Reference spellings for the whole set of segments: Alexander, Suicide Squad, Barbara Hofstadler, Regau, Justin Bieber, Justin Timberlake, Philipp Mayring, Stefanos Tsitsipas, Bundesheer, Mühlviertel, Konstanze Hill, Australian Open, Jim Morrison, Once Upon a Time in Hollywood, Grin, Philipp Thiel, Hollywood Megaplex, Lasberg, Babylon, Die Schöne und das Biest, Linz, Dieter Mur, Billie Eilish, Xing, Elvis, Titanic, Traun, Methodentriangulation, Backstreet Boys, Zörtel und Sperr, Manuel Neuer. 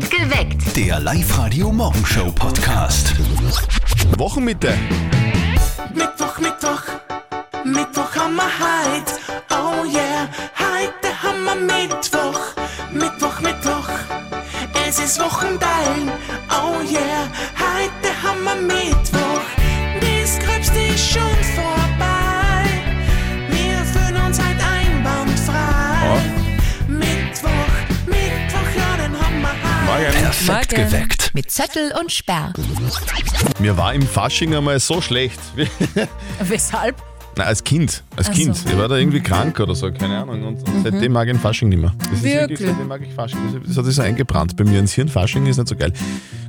Geweckt. Der Live-Radio-Morgenshow-Podcast. Wochenmitte. Mittwoch haben wir heut. Oh yeah, heute haben wir Mittwoch. Es ist Wochenteil. Oh yeah, heute haben wir Mittwoch. Das Gröbste ist schon vorbei. Wir fühlen uns heute einwandfrei. Oh. Perfekt Morgen. Geweckt. Mit Zörtel und Sperr. Mir war im Fasching einmal so schlecht. Weshalb? Na, als Kind. So. Ich war da irgendwie krank oder so, keine Ahnung. Und seitdem mag ich Fasching nicht mehr. Das wirklich? Seitdem mag ich Fasching. Das hat sich so eingebrannt bei mir ins Hirn. Fasching ist nicht so geil.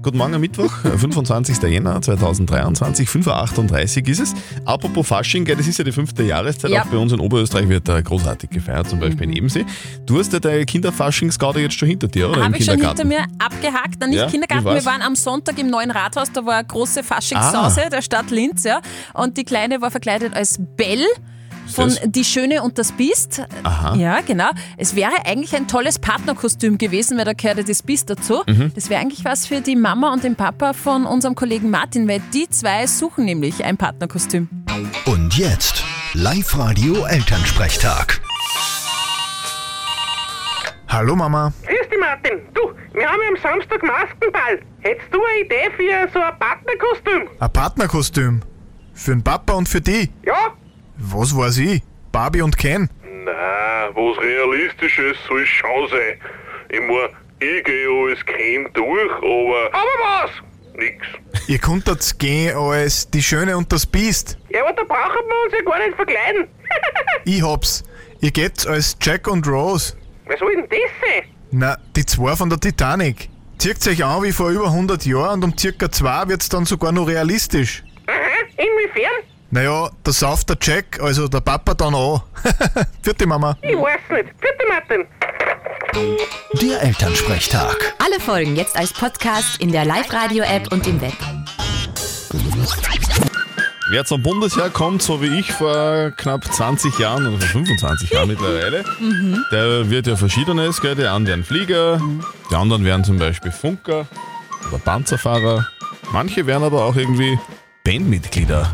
Guten Morgen am Mittwoch, 25. Jänner 2023, 5.38 Uhr ist es. Apropos Fasching, das ist ja die fünfte Jahreszeit. Ja. Auch bei uns in Oberösterreich wird da großartig gefeiert, zum Beispiel in Ebensee. Du hast ja deine Kinderfaschingsgarde jetzt schon hinter dir, oder? Habe ich schon hinter mir abgehakt. Nein, nicht ja, Kindergarten, wir waren am Sonntag im neuen Rathaus, da war eine große Faschingssause der Stadt Linz. Ja. Und die Kleine war verkleidet als Belle von Die Schöne und das Biest. Aha. Ja, genau. Es wäre eigentlich ein tolles Partnerkostüm gewesen, weil da gehört das Biest dazu. Mhm. Das wäre eigentlich was für die Mama und den Papa von unserem Kollegen Martin, weil die zwei suchen nämlich ein Partnerkostüm. Und jetzt Live-Radio Elternsprechtag. Hallo Mama. Grüß dich Martin. Du, wir haben ja am Samstag Maskenball. Hättest du eine Idee für so ein Partnerkostüm? Ein Partnerkostüm? Für den Papa und für die? Ja. Was weiß ich? Barbie und Ken? Nein, was Realistisches soll schon sein. Ich meine, ich gehe als Ken durch, aber... Aber was? Nix. Ihr könntet gehen als Die Schöne und das Biest. Ja, aber da brauchen wir uns ja gar nicht verkleiden. Ich hab's. Ihr geht's als Jack und Rose. Was soll denn das sein? Na, die zwei von der Titanic. Zieht euch an wie vor über 100 Jahren und um circa 2 wird's dann sogar noch realistisch. Aha, inwiefern? Naja, da sauft der Jack, also der Papa dann an. Vierte Mama. Ich weiß nicht. Vierte Martin. Der Elternsprechtag. Alle Folgen jetzt als Podcast in der Live-Radio-App und im Web. Wer zum Bundesheer kommt, so wie ich vor knapp 20 Jahren oder vor 25 Jahren mittlerweile, der wird ja verschiedenes, gell? Die einen werden Flieger, die anderen werden zum Beispiel Funker oder Panzerfahrer. Manche werden aber auch irgendwie Bandmitglieder.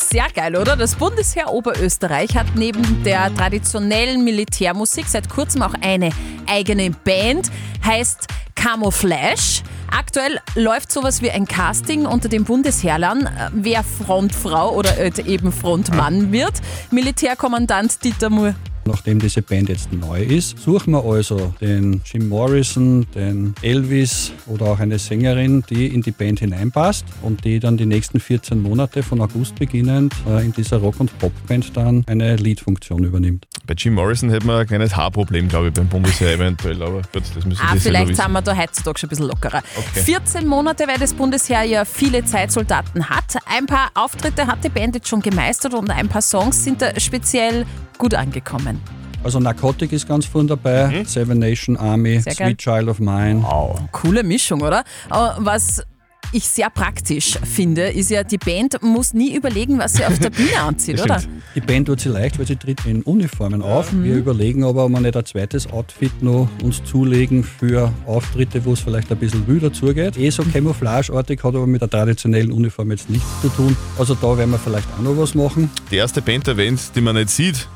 Sehr geil, oder? Das Bundesheer Oberösterreich hat neben der traditionellen Militärmusik seit kurzem auch eine eigene Band, heißt Camouflage. Aktuell läuft sowas wie ein Casting unter den Bundesheerlern, wer Frontfrau oder eben Frontmann wird. Militärkommandant Dieter Mur. Nachdem diese Band jetzt neu ist, suchen wir also den Jim Morrison, den Elvis oder auch eine Sängerin, die in die Band hineinpasst und die dann die nächsten 14 Monate von August beginnend in dieser Rock- und Popband dann eine Leadfunktion übernimmt. Bei Jim Morrison hätten wir ein kleines Haarproblem, glaube ich, beim Bundesheer eventuell, aber gut, das müssen wir vielleicht sind wir da heutzutage schon ein bisschen lockerer. Okay. 14 Monate, weil das Bundesheer ja viele Zeitsoldaten hat. Ein paar Auftritte hat die Band jetzt schon gemeistert und ein paar Songs sind da speziell gut angekommen. Also Narkotik ist ganz vorne dabei, Seven Nation Army, sehr Sweet Child of Mine. Wow. Coole Mischung, oder? Was ich sehr praktisch finde, ist ja, die Band muss nie überlegen, was sie auf der Bühne anzieht, oder? Die Band tut sie leicht, weil sie tritt in Uniformen auf. Wir überlegen aber, ob wir nicht ein zweites Outfit noch uns zulegen für Auftritte, wo es vielleicht ein bisschen wilder zugeht. So Camouflage-artig, hat aber mit der traditionellen Uniform jetzt nichts zu tun. Also da werden wir vielleicht auch noch was machen. Die erste Band erwähnt, die man nicht sieht,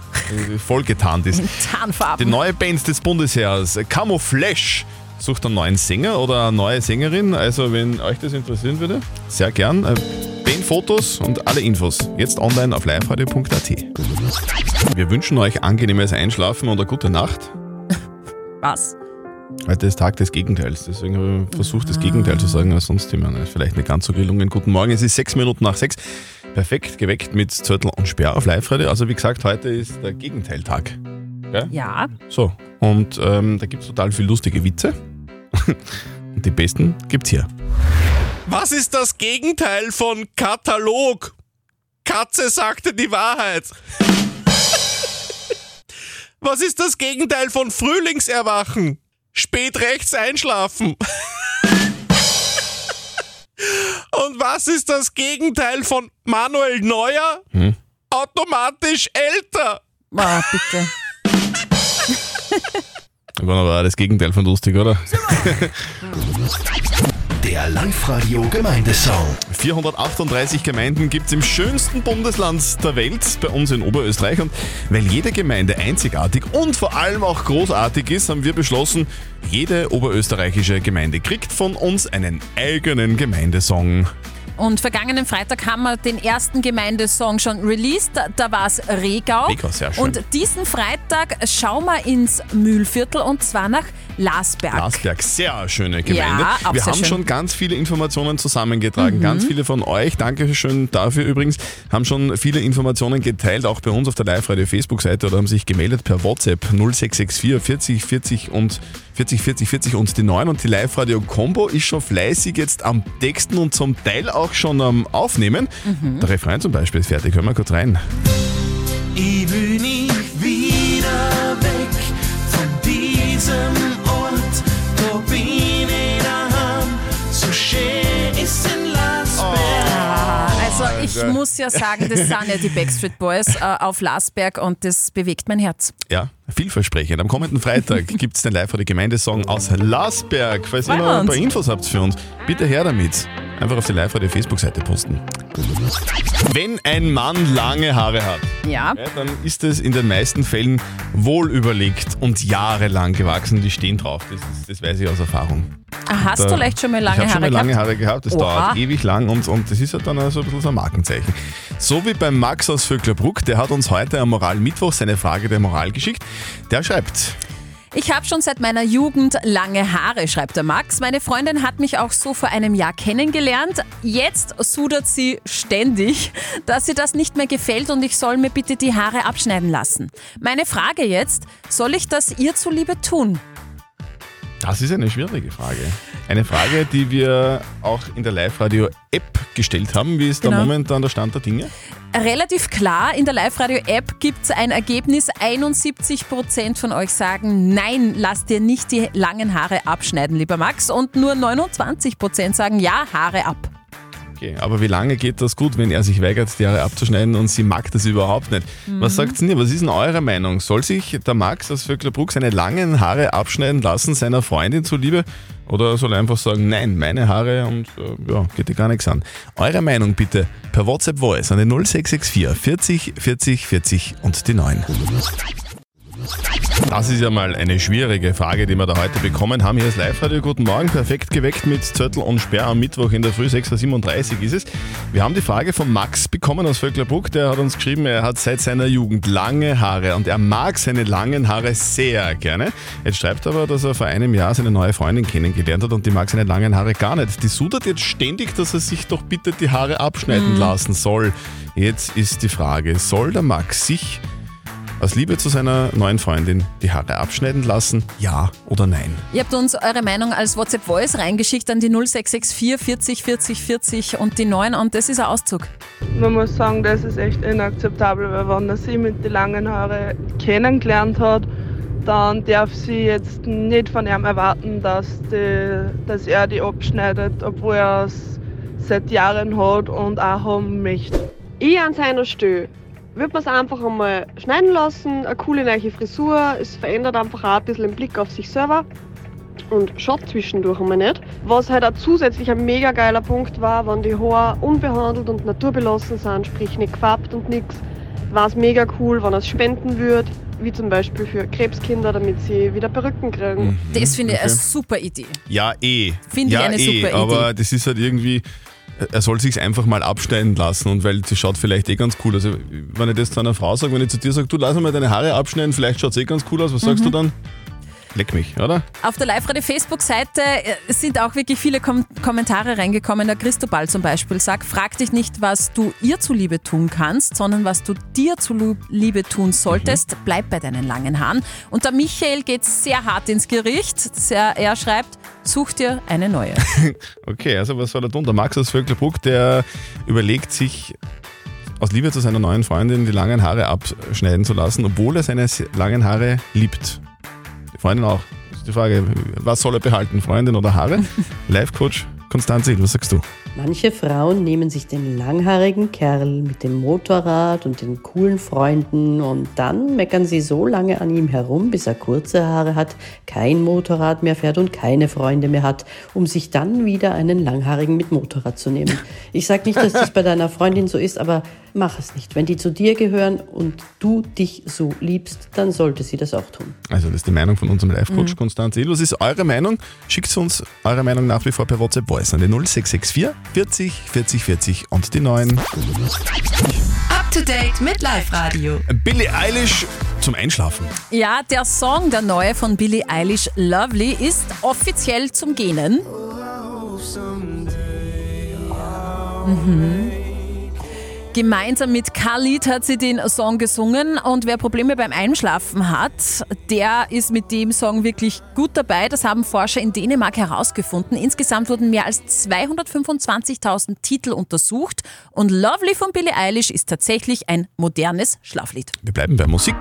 voll getarnt ist. In Tarnfarben. Die neue Band des Bundesheers, Camouflage, sucht einen neuen Sänger oder eine neue Sängerin. Also wenn euch das interessieren würde, sehr gern. Bandfotos und alle Infos jetzt online auf liveradio.at. Wir wünschen euch angenehmes Einschlafen und eine gute Nacht. Was? Heute ist Tag des Gegenteils, deswegen habe ich versucht, das Gegenteil zu sagen, weil sonst immer vielleicht nicht ganz so gelungen. Guten Morgen, es ist 6 Minuten nach 6. Perfekt geweckt mit Zörtel und Sperr auf Live-Radio. Also wie gesagt, heute ist der Gegenteiltag. Gell? Ja. So, und da gibt es total viele lustige Witze. Und die besten gibt's hier. Was ist das Gegenteil von Katalog? Katze sagte die Wahrheit. Was ist das Gegenteil von Frühlingserwachen? Spät rechts einschlafen. Und was ist das Gegenteil von Manuel Neuer? Automatisch älter. Ah, bitte. War aber das Gegenteil von lustig, oder? Der Live-Radio Gemeindesong. 438 Gemeinden gibt es im schönsten Bundesland der Welt, bei uns in Oberösterreich. Und weil jede Gemeinde einzigartig und vor allem auch großartig ist, haben wir beschlossen, jede oberösterreichische Gemeinde kriegt von uns einen eigenen Gemeindesong. Und vergangenen Freitag haben wir den ersten Gemeindesong schon released, da war es Regau. Regau, sehr schön. Und diesen Freitag schauen wir ins Mühlviertel und zwar nach Lasberg. Lasberg, sehr schöne Gemeinde. Ja, wir haben schon ganz viele Informationen zusammengetragen, ganz viele von euch, Dankeschön dafür übrigens, haben schon viele Informationen geteilt, auch bei uns auf der Live-Radio-Facebook-Seite oder haben sich gemeldet per WhatsApp 0664 40 40 und 40 40 40 und die 9 und die Live-Radio-Kombo ist schon fleißig jetzt am Texten und zum Teil auch schon am Aufnehmen. Der Refrain zum Beispiel ist fertig, hören wir kurz rein. Ich will nicht wieder weg von diesem Ort, da bin ich daheim, so schön ist in Lasberg. Oh, also ich muss ja sagen, das sind ja die Backstreet Boys auf Lasberg und das bewegt mein Herz. Ja, vielversprechend. Am kommenden Freitag gibt es den Live-Radio-Gemeindesong aus Lasberg. Falls ihr noch ein paar Infos habt für uns, bitte her damit. Einfach auf die Live-Radio-Facebook-Seite posten. Wenn ein Mann lange Haare hat, dann ist es in den meisten Fällen wohlüberlegt und jahrelang gewachsen. Die stehen drauf, das weiß ich aus Erfahrung. Hast du vielleicht schon mal lange Haare gehabt? Ich habe schon mal lange Haare gehabt, das dauert ewig lang und das ist halt dann so ein bisschen so ein Markenzeichen. So wie beim Max aus Vöcklabruck, der hat uns heute am Moral-Mittwoch seine Frage der Moral geschickt. Der schreibt: Ich habe schon seit meiner Jugend lange Haare, schreibt der Max. Meine Freundin hat mich auch so vor einem Jahr kennengelernt. Jetzt sudert sie ständig, dass ihr das nicht mehr gefällt und ich soll mir bitte die Haare abschneiden lassen. Meine Frage jetzt, soll ich das ihr zuliebe tun? Das ist eine schwierige Frage. Eine Frage, die wir auch in der Live-Radio-App gestellt haben. Wie ist da momentan der Stand der Dinge? Relativ klar, in der Live-Radio-App gibt es ein Ergebnis, 71% von euch sagen, nein, lass dir nicht die langen Haare abschneiden, lieber Max. Und nur 29% sagen, ja, Haare ab. Okay, aber wie lange geht das gut, wenn er sich weigert, die Haare abzuschneiden und sie mag das überhaupt nicht? Was sagt ihr? Was ist denn eure Meinung? Soll sich der Max aus Vöcklabruck seine langen Haare abschneiden lassen, seiner Freundin zuliebe? Oder soll er einfach sagen, nein, meine Haare und geht dir gar nichts an? Eure Meinung bitte per WhatsApp-Voice an den 0664 40 40 40 und die 9. Das ist ja mal eine schwierige Frage, die wir da heute bekommen haben. Hier ist Live-Radio, guten Morgen, perfekt geweckt mit Zörtel und Sperr am Mittwoch in der Früh, 6.37 Uhr ist es. Wir haben die Frage von Max bekommen aus Vöcklabruck, der hat uns geschrieben, er hat seit seiner Jugend lange Haare und er mag seine langen Haare sehr gerne. Jetzt schreibt er aber, dass er vor einem Jahr seine neue Freundin kennengelernt hat und die mag seine langen Haare gar nicht. Die sudert jetzt ständig, dass er sich doch bitte die Haare abschneiden lassen soll. Jetzt ist die Frage, soll der Max sich aus Liebe zu seiner neuen Freundin die Haare abschneiden lassen, ja oder nein? Ihr habt uns eure Meinung als WhatsApp-Voice reingeschickt an die 0664 40 40 40 und die 9 und das ist ein Auszug. Man muss sagen, das ist echt inakzeptabel, weil wenn er sie mit den langen Haaren kennengelernt hat, dann darf sie jetzt nicht von ihm erwarten, dass er die abschneidet, obwohl er es seit Jahren hat und auch haben möchte. Ich an seiner Stelle würde man es einfach einmal schneiden lassen, eine coole neue Frisur, es verändert einfach auch ein bisschen den Blick auf sich selber und schaut zwischendurch einmal nicht. Was halt auch zusätzlich ein mega geiler Punkt war, wenn die Haare unbehandelt und naturbelassen sind, sprich nicht gefärbt und nichts, war es mega cool, wenn er es spenden würde, wie zum Beispiel für Krebskinder, damit sie wieder Perücken kriegen. Das finde ich eine super Idee. Ja, Finde ich eine super Idee. Aber das ist halt irgendwie... Er soll sich's einfach mal abschneiden lassen und weil sie schaut vielleicht ganz cool aus. Also, wenn ich das zu einer Frau sage, wenn ich zu dir sage, du lass mal deine Haare abschneiden, vielleicht schaut's ganz cool aus, was sagst du dann? Leck mich, oder? Auf der Live-Radio-Facebook-Seite sind auch wirklich viele Kommentare reingekommen. Der Christobal zum Beispiel sagt, frag dich nicht, was du ihr zuliebe tun kannst, sondern was du dir zuliebe tun solltest. Bleib bei deinen langen Haaren. Und der Michael geht sehr hart ins Gericht. Er schreibt, such dir eine neue. Okay, also was soll er tun? Der Max aus Vöcklabruck, der überlegt sich, aus Liebe zu seiner neuen Freundin die langen Haare abschneiden zu lassen, obwohl er seine langen Haare liebt. Freundin auch. Das ist die Frage, was soll er behalten, Freundin oder Haare? Life-Coach Konstanze, was sagst du? Manche Frauen nehmen sich den langhaarigen Kerl mit dem Motorrad und den coolen Freunden und dann meckern sie so lange an ihm herum, bis er kurze Haare hat, kein Motorrad mehr fährt und keine Freunde mehr hat, um sich dann wieder einen langhaarigen mit Motorrad zu nehmen. Ich sag nicht, dass das bei deiner Freundin so ist, aber mach es nicht. Wenn die zu dir gehören und du dich so liebst, dann sollte sie das auch tun. Also das ist die Meinung von unserem Live-Coach Konstanze Hill. Was ist eure Meinung? Schickt uns eure Meinung nach wie vor per WhatsApp Voice an die 0664 40 40 40 und die 9. Up to date mit Live-Radio. Billie Eilish zum Einschlafen. Ja, der Song, der neue von Billie Eilish, Lovely, ist offiziell zum Gähnen. Mhm. Gemeinsam mit Khalid hat sie den Song gesungen und wer Probleme beim Einschlafen hat, der ist mit dem Song wirklich gut dabei. Das haben Forscher in Dänemark herausgefunden. Insgesamt wurden mehr als 225.000 Titel untersucht und Lovely von Billie Eilish ist tatsächlich ein modernes Schlaflied. Wir bleiben bei Musik.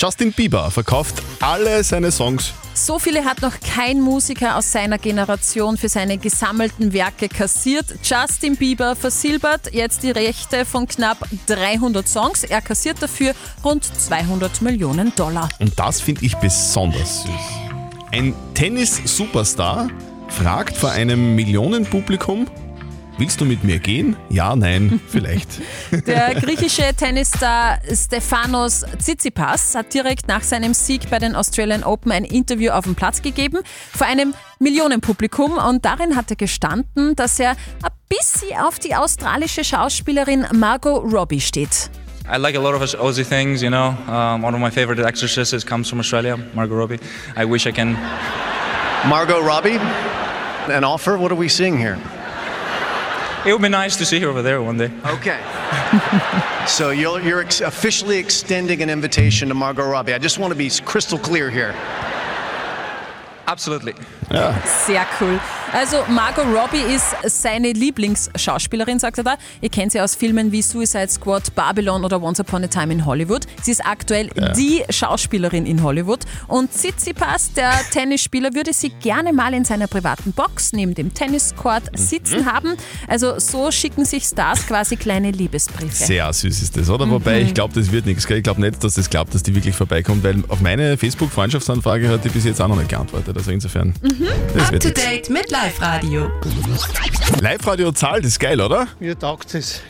Justin Bieber verkauft alle seine Songs. So viele hat noch kein Musiker aus seiner Generation für seine gesammelten Werke kassiert. Justin Bieber versilbert jetzt die Rechte von knapp 300 Songs. Er kassiert dafür rund 200 Millionen Dollar. Und das finde ich besonders süß. Ein Tennis-Superstar fragt vor einem Millionenpublikum: Willst du mit mir gehen? Ja, nein, vielleicht. Der griechische Tennisstar Stefanos Tsitsipas hat direkt nach seinem Sieg bei den Australian Open ein Interview auf dem Platz gegeben vor einem Millionenpublikum und darin hat er gestanden, dass er ein bisschen auf die australische Schauspielerin Margot Robbie steht. I like a lot of Aussie things, you know. One of my favorite actresses comes from Australia, Margot Robbie. I wish I can... Margot Robbie? An offer? What are we seeing here? It would be nice to see her over there one day. Okay. So you're officially extending an invitation to Margot Robbie. I just want to be crystal clear here. Absolutely. Ja. Sehr cool. Also Margot Robbie ist seine Lieblingsschauspielerin, sagt er da. Ihr kennt sie aus Filmen wie Suicide Squad, Babylon oder Once Upon a Time in Hollywood. Sie ist aktuell die Schauspielerin in Hollywood. Und Tsitsipas, der Tennisspieler, würde sie gerne mal in seiner privaten Box neben dem Tenniscourt sitzen haben. Also so schicken sich Stars quasi kleine Liebesbriefe. Sehr süß ist das, oder? Wobei ich glaube, das wird nichts. Ich glaube nicht, dass das klappt, dass die wirklich vorbeikommt, weil auf meine Facebook-Freundschaftsanfrage hat die bis jetzt auch noch nicht geantwortet. Also insofern, das wird Up-to-date mit Live-Radio. Live-Radio zahlt, ist geil, oder? Mir taugt es.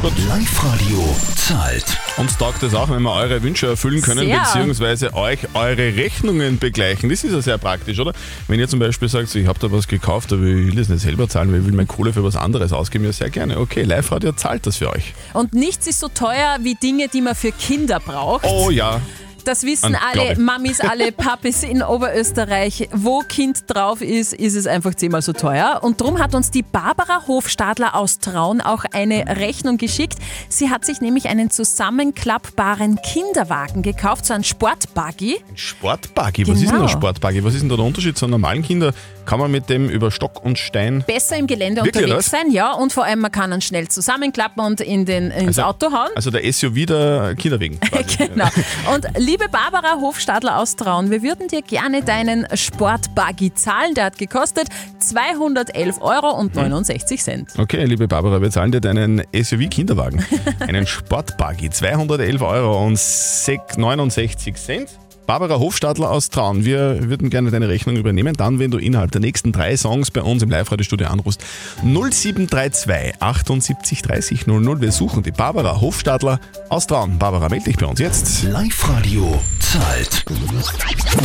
Gut. Live-Radio zahlt. Uns taugt es auch, wenn wir eure Wünsche erfüllen können, beziehungsweise euch eure Rechnungen begleichen. Das ist ja sehr praktisch, oder? Wenn ihr zum Beispiel sagt, ich habe da was gekauft, aber ich will das nicht selber zahlen, weil ich will meine Kohle für was anderes ausgeben, ja sehr gerne. Okay, Live-Radio zahlt das für euch. Und nichts ist so teuer wie Dinge, die man für Kinder braucht. Oh ja. Das wissen alle Mamis, alle Papis in Oberösterreich. Wo Kind drauf ist, ist es einfach 10-mal so teuer. Und darum hat uns die Barbara Hofstadler aus Traun auch eine Rechnung geschickt. Sie hat sich nämlich einen zusammenklappbaren Kinderwagen gekauft, so einen Sportbuggy. Ein Sportbuggy? Genau. Was ist denn ein Sportbuggy? Was ist denn da der Unterschied zu einem normalen Kinder? Kann man mit dem über Stock und Stein besser im Gelände unterwegs sein? Ja, und vor allem, man kann ihn schnell zusammenklappen und ins Auto hauen. Also der SUV der Kinderwagen. Genau. Und liebe Barbara Hofstadler aus Traun, wir würden dir gerne deinen Sportbuggy zahlen. Der hat gekostet 211,69 €. Okay, liebe Barbara, wir zahlen dir deinen SUV-Kinderwagen. Einen Sportbuggy, 211,69 €. Barbara Hofstadler aus Traun, wir würden gerne deine Rechnung übernehmen, dann wenn du innerhalb der nächsten 3 Songs bei uns im Live-Radio-Studio anrufst. 0732 78 30 00. Wir suchen die Barbara Hofstadler aus Traun. Barbara, melde dich bei uns jetzt. Live-Radio zahlt.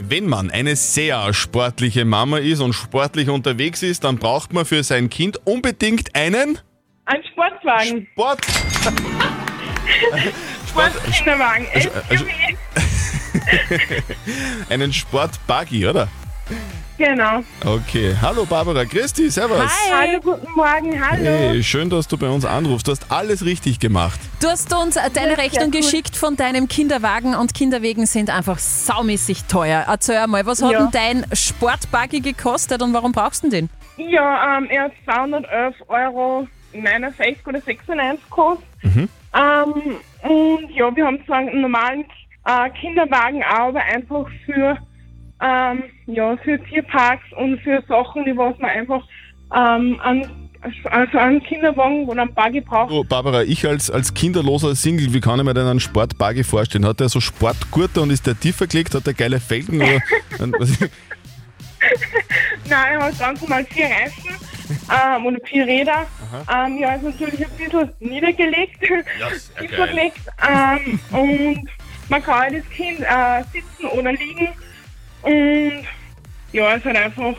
Wenn man eine sehr sportliche Mama ist und sportlich unterwegs ist, dann braucht man für sein Kind unbedingt einen... Ein Sportwagen. Sportwagen. Einen Sportbuggy, oder? Genau. Okay, hallo Barbara, grüß dich, servus. Hi. Hallo, guten Morgen, hallo. Hey, schön, dass du bei uns anrufst, du hast alles richtig gemacht. Du hast uns deine Rechnung geschickt von deinem Kinderwagen und Kinderwegen sind einfach saumäßig teuer. Erzähl mal, was hat denn dein Sportbuggy gekostet und warum brauchst du den? Ja, er hat 211,69 € gekostet. Und ja, wir haben zwar einen normalen Kinderwagen auch, aber einfach für Tierparks und für Sachen, die was man einfach Also einen Kinderwagen oder einen Buggy braucht. Oh, Barbara, ich als kinderloser Single, wie kann ich mir denn einen Sportbuggy vorstellen? Hat der so Sportgurte und ist der tiefer gelegt? Hat der geile Felgen? Oder Nein, er hat ganz normal 4 Reifen und 4 Räder. Ja, ist natürlich ein bisschen niedergelegt, yes, und man kann das Kind sitzen oder liegen. Und ja, es hat einfach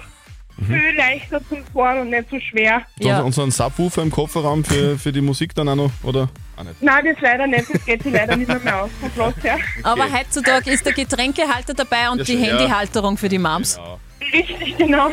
viel leichter zum Fahren und nicht so schwer. Ja. Und so ein Subwoofer im Kofferraum für die Musik dann auch noch, oder? Auch nicht. Nein, das leider nicht, das geht sich leider nicht mehr aus vom Platz her. Okay. Aber heutzutage ist der Getränkehalter dabei und ja, die Handyhalterung für die Moms. Genau. Richtig, genau.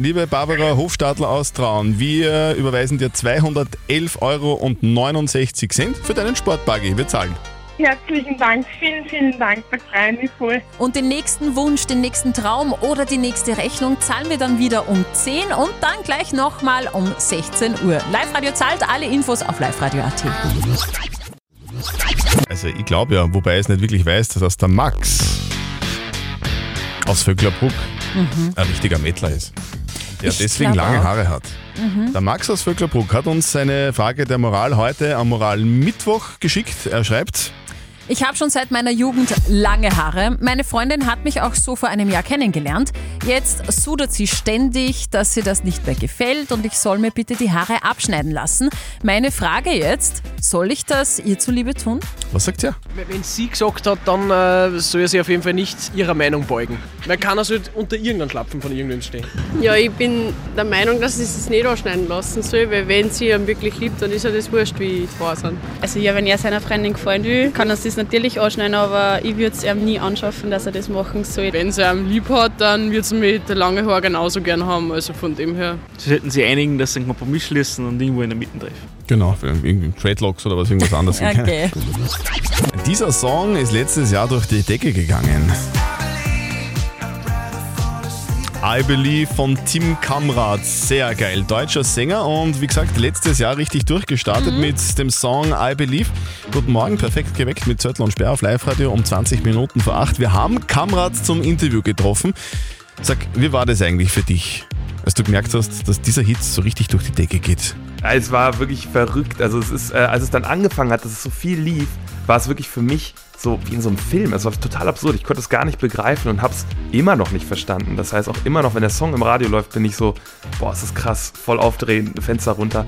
Liebe Barbara Hofstadler aus Traun, wir überweisen dir 211,69 € für deinen Sportbuggy. Wir zahlen. Herzlichen Dank, vielen Dank, das freut mich voll. Und den nächsten Wunsch, den nächsten Traum oder die nächste Rechnung zahlen wir dann wieder um 10 und dann gleich nochmal um 16 Uhr. Live-Radio zahlt, alle Infos auf liveradio.at. Also ich glaube ja, wobei ich es nicht wirklich weiß, dass der Max aus Vöcklabruck ein richtiger Mettler ist, der deswegen lange Haare hat. Der Max aus Vöcklabruck hat uns seine Frage der Moral heute am Moralmittwoch geschickt. Er schreibt: Ich habe schon seit meiner Jugend lange Haare. Meine Freundin hat mich auch so vor einem Jahr kennengelernt. Jetzt sudert sie ständig, dass ihr das nicht mehr gefällt und ich soll mir bitte die Haare abschneiden lassen. Meine Frage jetzt, soll ich das ihr zuliebe tun? Was sagt ihr? Wenn sie gesagt hat, dann soll sie auf jeden Fall nicht ihrer Meinung beugen. Man kann also unter irgendeinem Schlapfen von irgendwem stehen. Ja, ich bin der Meinung, dass sie es nicht abschneiden lassen soll, weil wenn sie ihn wirklich liebt, dann ist ja das wurscht, wie die Haare sind. Also ja, wenn er seiner Freundin gefallen will, kann er das natürlich anschneiden, aber ich würde es ihm nie anschaffen, dass er das machen soll. Wenn sie einem lieb hat, dann würde sie mit langen Haaren genauso gern haben, also von dem her. Sie hätten sich einigen, dass sie einen Kompromiss schließen und irgendwo in der Mitte treffen. Genau, irgendwie Dreadlocks oder was, irgendwas anderes. Okay. Dieser Song ist letztes Jahr durch die Decke gegangen. I Believe von Tim Kamrad, sehr geil, deutscher Sänger und wie gesagt, letztes Jahr richtig durchgestartet mit dem Song I Believe. Guten Morgen, perfekt geweckt mit Zörtel und Sperr auf Live-Radio um 20 Minuten vor 8. Wir haben Kamrad zum Interview getroffen. Sag, wie war das eigentlich für dich, als du gemerkt hast, dass dieser Hit so richtig durch die Decke geht? Es war wirklich verrückt, also es ist, als es dann angefangen hat, dass es so viel lief, war es wirklich für mich so wie in so einem Film. Es war total absurd. Ich konnte es gar nicht begreifen und hab's immer noch nicht verstanden. Das heißt, auch immer noch, wenn der Song im Radio läuft, bin ich so, boah, ist das krass, voll aufdrehen, Fenster runter.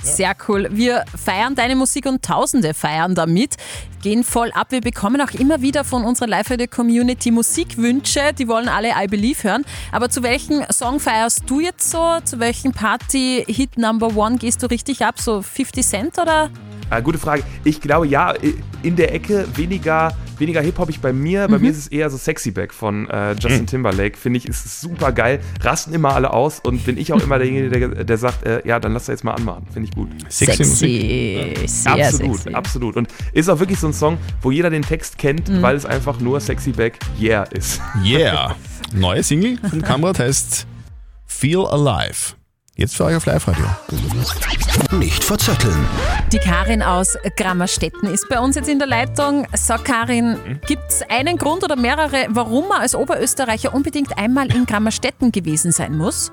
Sehr cool. Wir feiern deine Musik und Tausende feiern damit. Gehen voll ab. Wir bekommen auch immer wieder von unserer Live-Radio-Community Musikwünsche. Die wollen alle I Believe hören. Aber zu welchem Song feierst du jetzt so? Zu welchem Party-Hit Number One gehst du richtig ab? So 50 Cent oder? Gute Frage. Ich glaube, ja, in der Ecke weniger Hip-Hop ich bei mir. Bei mir ist es eher so Sexy Back von Justin Timberlake. Finde ich, ist super geil. Rasten immer alle aus und bin ich auch immer derjenige, der sagt, ja, dann lass da jetzt mal anmachen. Finde ich gut. Sexy Musik. Sehr absolut, sexy. Absolut. Und ist auch wirklich so ein Song, wo jeder den Text kennt, weil es einfach nur Sexy Back Yeah ist. Yeah. Neue Single von Kamrad heißt Feel Alive. Jetzt für euch auf Live-Radio. Nicht verzetteln. Die Karin aus Gramastettner ist bei uns jetzt in der Leitung. So Karin, gibt's einen Grund oder mehrere, warum man als Oberösterreicher unbedingt einmal in Gramastetten gewesen sein muss?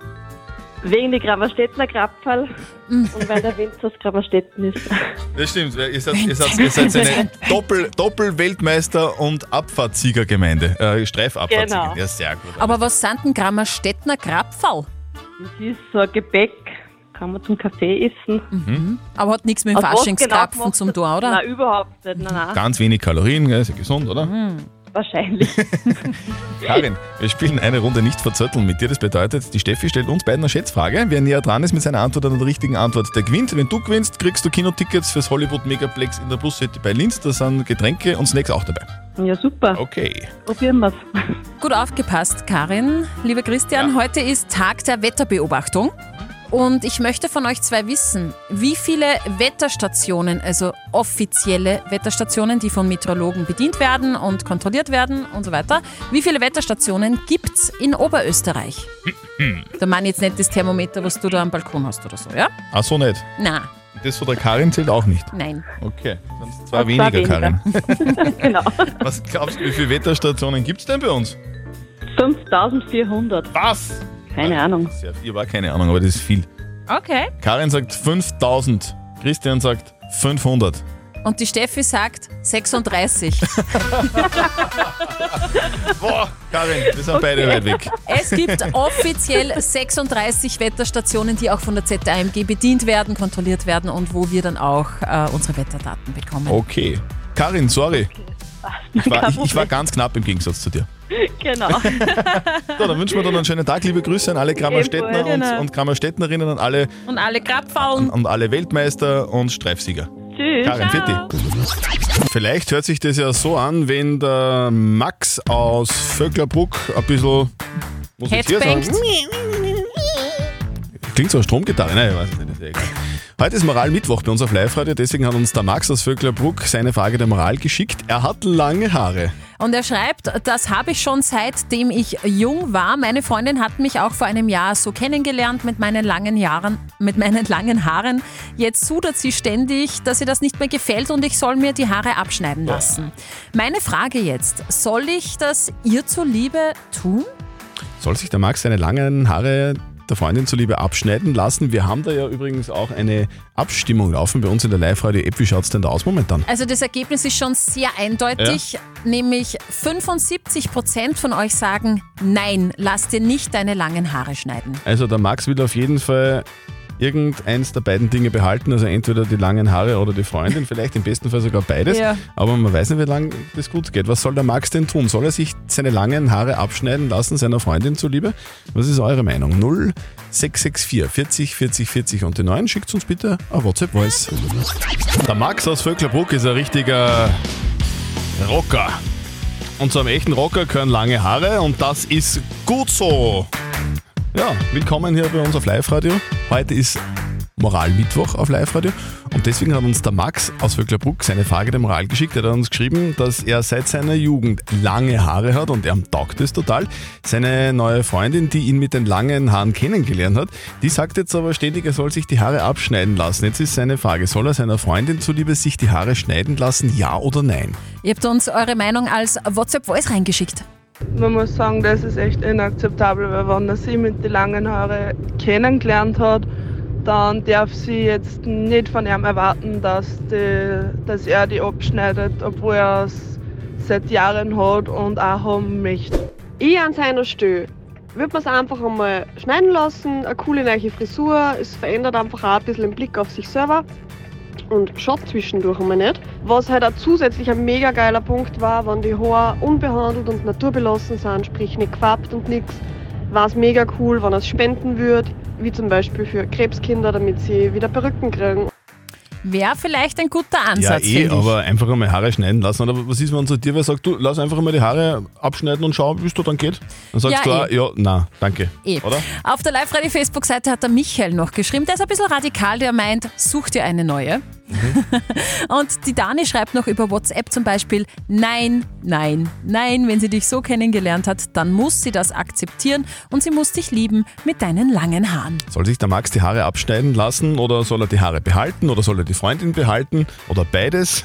Wegen der Gramastettner Grabfall und weil der Winz aus Gramastetten ist. Das stimmt, ihr seid eine Doppel-Weltmeister- und Abfahrtsiegergemeinde. Streifabfahrtsieger, genau. Ja, sehr gut. Aber was sind denn Gramastettner Grabfall? Das ist so ein Gebäck, kann man zum Kaffee essen. Aber hat nichts mit dem Faschingskrapfen genau zum Tor, oder? Nein, überhaupt nicht. Nein. Ganz wenig Kalorien, ist ja gesund, oder? Wahrscheinlich. Karin, wir spielen eine Runde nicht verzötteln mit dir. Das bedeutet, die Steffi stellt uns beiden eine Schätzfrage. Wer näher dran ist mit seiner Antwort an der richtigen Antwort, der gewinnt. Wenn du gewinnst, kriegst du Kinotickets fürs Hollywood Megaplex in der Plus-City bei Linz. Da sind Getränke und Snacks auch dabei. Ja, super. Okay. Probieren wir's. Gut aufgepasst, Karin. Lieber Christian, heute ist Tag der Wetterbeobachtung. Und ich möchte von euch zwei wissen, wie viele Wetterstationen, also offizielle Wetterstationen, die von Meteorologen bedient werden und kontrolliert werden und so weiter, wie viele Wetterstationen gibt's in Oberösterreich? Da meine ich jetzt nicht das Thermometer, was du da am Balkon hast oder so, ja? Ach so, nicht? Nein. Das von der Karin zählt auch nicht? Nein. Okay, dann sind zwei weniger, Karin. Genau. Was glaubst du, wie viele Wetterstationen gibt's denn bei uns? 5400. Was? Keine Ahnung. Ich war keine Ahnung, aber das ist viel. Okay. Karin sagt 5000. Christian sagt 500. Und die Steffi sagt 36. Boah, Karin, wir sind beide weit weg. Es gibt offiziell 36 Wetterstationen, die auch von der ZAMG bedient werden, kontrolliert werden und wo wir dann auch unsere Wetterdaten bekommen. Okay. Karin, sorry. Ich war ganz knapp im Gegensatz zu dir. Genau. So, dann wünschen wir dann einen schönen Tag. Liebe Grüße an alle Gramerstädtner und Gramerstädtnerinnen und alle. Und alle Grabfallen. Und alle Weltmeister und Streifsieger. Tschüss. Karin, Fitti. Vielleicht hört sich das ja so an, wenn der Max aus Vöcklabruck ein bisschen. Muss ich hier sagen? Klingt so eine Stromgitarre, ne? Ich weiß nicht, ist ja egal. Heute ist Moralmittwoch bei uns auf Live-Radio, deswegen hat uns der Max aus Vöcklabruck seine Frage der Moral geschickt. Er hat lange Haare. Und er schreibt, das habe ich schon seitdem ich jung war. Meine Freundin hat mich auch vor einem Jahr so kennengelernt mit meinen langen Haaren. Jetzt sudert sie ständig, dass ihr das nicht mehr gefällt und ich soll mir die Haare abschneiden lassen. Meine Frage jetzt, soll ich das ihr zuliebe tun? Soll sich der Max seine langen Haare der Freundin zuliebe abschneiden lassen. Wir haben da ja übrigens auch eine Abstimmung laufen bei uns in der Live-Radio-App. Wie schaut es denn da aus momentan? Also das Ergebnis ist schon sehr eindeutig, nämlich 75% von euch sagen, nein, lass dir nicht deine langen Haare schneiden. Also der Max will auf jeden Fall irgendeins der beiden Dinge behalten, also entweder die langen Haare oder die Freundin, vielleicht im besten Fall sogar beides, aber man weiß nicht, wie lange das gut geht. Was soll der Max denn tun? Soll er sich seine langen Haare abschneiden lassen, seiner Freundin zuliebe? Was ist eure Meinung? 0664 40 40 40 und die 9, schickt uns bitte eine WhatsApp-Voice. Der Max aus Vöcklabruck ist ein richtiger Rocker. Und zu einem echten Rocker gehören lange Haare und das ist gut so. Ja, willkommen hier bei uns auf Live-Radio. Heute ist Moralmittwoch auf Live-Radio und deswegen hat uns der Max aus Vöcklabruck seine Frage der Moral geschickt. Er hat uns geschrieben, dass er seit seiner Jugend lange Haare hat und er taugt es total. Seine neue Freundin, die ihn mit den langen Haaren kennengelernt hat, die sagt jetzt aber ständig, er soll sich die Haare abschneiden lassen. Jetzt ist seine Frage, soll er seiner Freundin zuliebe sich die Haare schneiden lassen, ja oder nein? Ihr habt uns eure Meinung als WhatsApp-Voice reingeschickt. Man muss sagen, das ist echt inakzeptabel, weil wenn er sie mit den langen Haaren kennengelernt hat, dann darf sie jetzt nicht von ihm erwarten, dass er die abschneidet, obwohl er es seit Jahren hat und auch haben möchte. Ich an seiner Stelle würde man es einfach einmal schneiden lassen, eine coole neue Frisur, es verändert einfach auch ein bisschen den Blick auf sich selber. Und schaut zwischendurch einmal nicht. Was halt auch zusätzlich ein mega geiler Punkt war, wenn die Haare unbehandelt und naturbelassen sind, sprich nicht gefärbt und nichts, war es mega cool, wenn er es spenden würde, wie zum Beispiel für Krebskinder, damit sie wieder Perücken kriegen. Wäre vielleicht ein guter Ansatz. Ja, aber einfach einmal Haare schneiden lassen. Oder was ist, wenn so dir wer sagt, du lass einfach einmal die Haare abschneiden und schau, wie es dir dann geht? Dann sagst du klar, nein, danke. Oder? Auf der Live-Radio-Facebook-Seite hat der Michael noch geschrieben, der ist ein bisschen radikal, der meint, such dir eine neue. Mhm. Und die Dani schreibt noch über WhatsApp zum Beispiel, nein, nein, nein, wenn sie dich so kennengelernt hat, dann muss sie das akzeptieren und sie muss dich lieben mit deinen langen Haaren. Soll sich der Max die Haare abschneiden lassen oder soll er die Haare behalten oder soll er die Freundin behalten oder beides?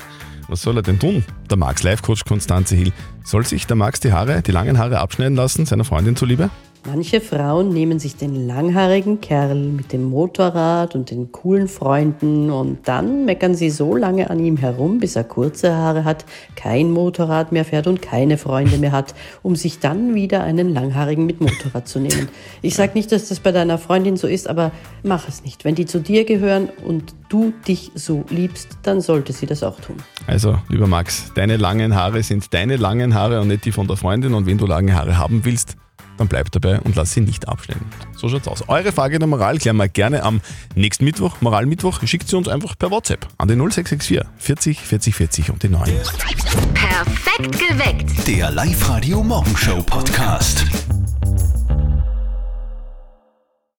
Was soll er denn tun? Der Max, Live-Coach Konstanze Hill. Soll sich der Max die langen Haare abschneiden lassen, seiner Freundin zuliebe? Manche Frauen nehmen sich den langhaarigen Kerl mit dem Motorrad und den coolen Freunden und dann meckern sie so lange an ihm herum, bis er kurze Haare hat, kein Motorrad mehr fährt und keine Freunde mehr hat, um sich dann wieder einen langhaarigen mit Motorrad zu nehmen. Ich sag nicht, dass das bei deiner Freundin so ist, aber mach es nicht. Wenn die zu dir gehören und du dich so liebst, dann sollte sie das auch tun. Also, lieber Max, deine langen Haare sind deine langen Haare und nicht die von der Freundin und wenn du lange Haare haben willst, dann bleibt dabei und lasst sie nicht abschneiden. So schaut's aus. Eure Frage der Moral klären wir gerne am nächsten Mittwoch, Moralmittwoch. Schickt sie uns einfach per WhatsApp an die 0664 40 40 40 und die 9. Perfekt geweckt. Der Live-Radio-Morgenshow-Podcast.